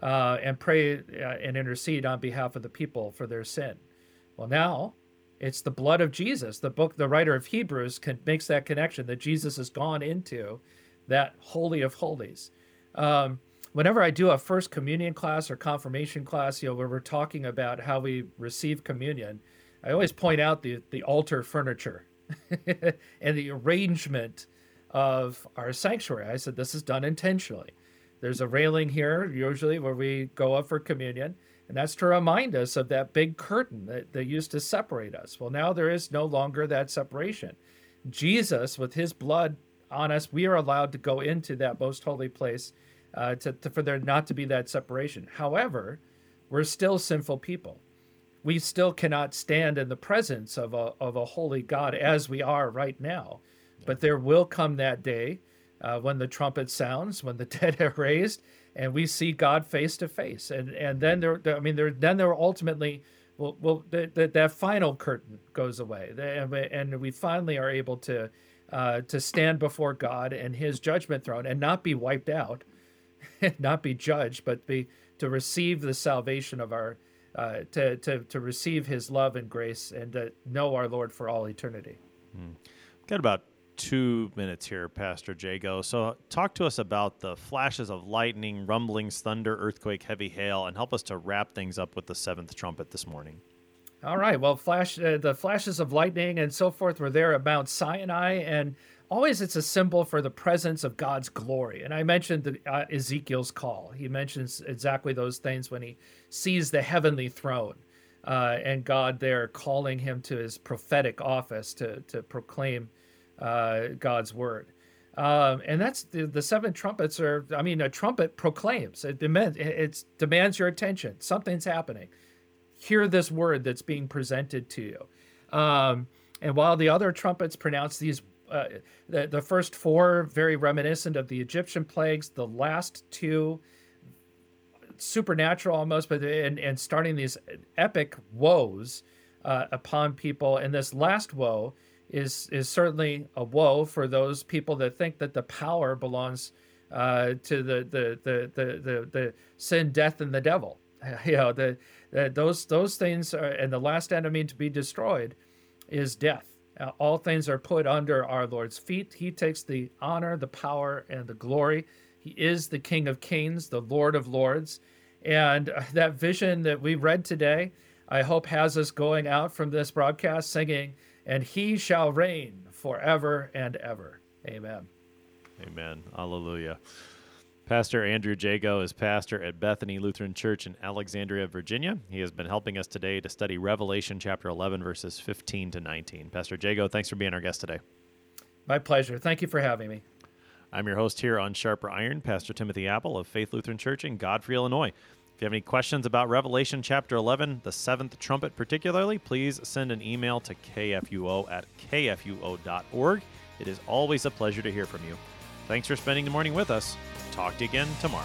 uh, and pray uh, and intercede on behalf of the people for their sin. Well, now it's the blood of Jesus. The book, the writer of Hebrews can, makes that connection that Jesus has gone into that Holy of Holies. Um, Whenever I do a First Communion class or Confirmation class, you know, where we're talking about how we receive communion, I always point out the, the altar furniture and the arrangement of our sanctuary. I said, this is done intentionally. There's a railing here, usually, where we go up for communion, and that's to remind us of that big curtain that, that used to separate us. Well, now there is no longer that separation. Jesus, with his blood on us, we are allowed to go into that most holy place Uh, to, to, for there not to be that separation. However, we're still sinful people. We still cannot stand in the presence of a of a holy God as we are right now. But there will come that day uh, when the trumpet sounds, when the dead are raised, and we see God face to face. And and then there, I mean, there then there ultimately, well, well, the, the, that final curtain goes away, and we finally are able to uh, to stand before God and His judgment throne and not be wiped out. Not be judged, but be to receive the salvation of our, uh, to, to to receive His love and grace, and to know our Lord for all eternity. Mm. We've got about two minutes here, Pastor Jagow. So talk to us about the flashes of lightning, rumblings, thunder, earthquake, heavy hail, and help us to wrap things up with the seventh trumpet this morning. All right. Well, flash uh, the flashes of lightning and so forth were there at Mount Sinai, and always it's a symbol for the presence of God's glory. And I mentioned the, uh, Ezekiel's call. He mentions exactly those things when he sees the heavenly throne uh, and God there calling him to his prophetic office to, to proclaim uh, God's word. Um, and that's the, the seven trumpets are, I mean, a trumpet proclaims. It demands, it demands your attention. Something's happening. Hear this word that's being presented to you. Um, and while the other trumpets pronounce these uh, the, the first four very reminiscent of the Egyptian plagues, the last two supernatural almost, but and, and starting these epic woes uh, upon people. And this last woe is is certainly a woe for those people that think that the power belongs uh, to the the, the the the the sin, death, and the devil. You know, the, the those those things are, and the last enemy to be destroyed is death. Uh, all things are put under our Lord's feet. He takes the honor, the power, and the glory. He is the King of Kings, the Lord of Lords. And that vision that we read today, I hope, has us going out from this broadcast singing, "And he shall reign forever and ever." Amen. Amen. Hallelujah. Pastor Andrew Jagow is pastor at Bethany Lutheran Church in Alexandria, Virginia. He has been helping us today to study Revelation chapter eleven, verses fifteen to nineteen. Pastor Jagow, thanks for being our guest today. My pleasure. Thank you for having me. I'm your host here on Sharper Iron, Pastor Timothy Appel of Faith Lutheran Church in Godfrey, Illinois. If you have any questions about Revelation chapter eleven, the seventh trumpet particularly, please send an email to K F U O at K F U O dot org. It is always a pleasure to hear from you. Thanks for spending the morning with us. Talk to you again tomorrow.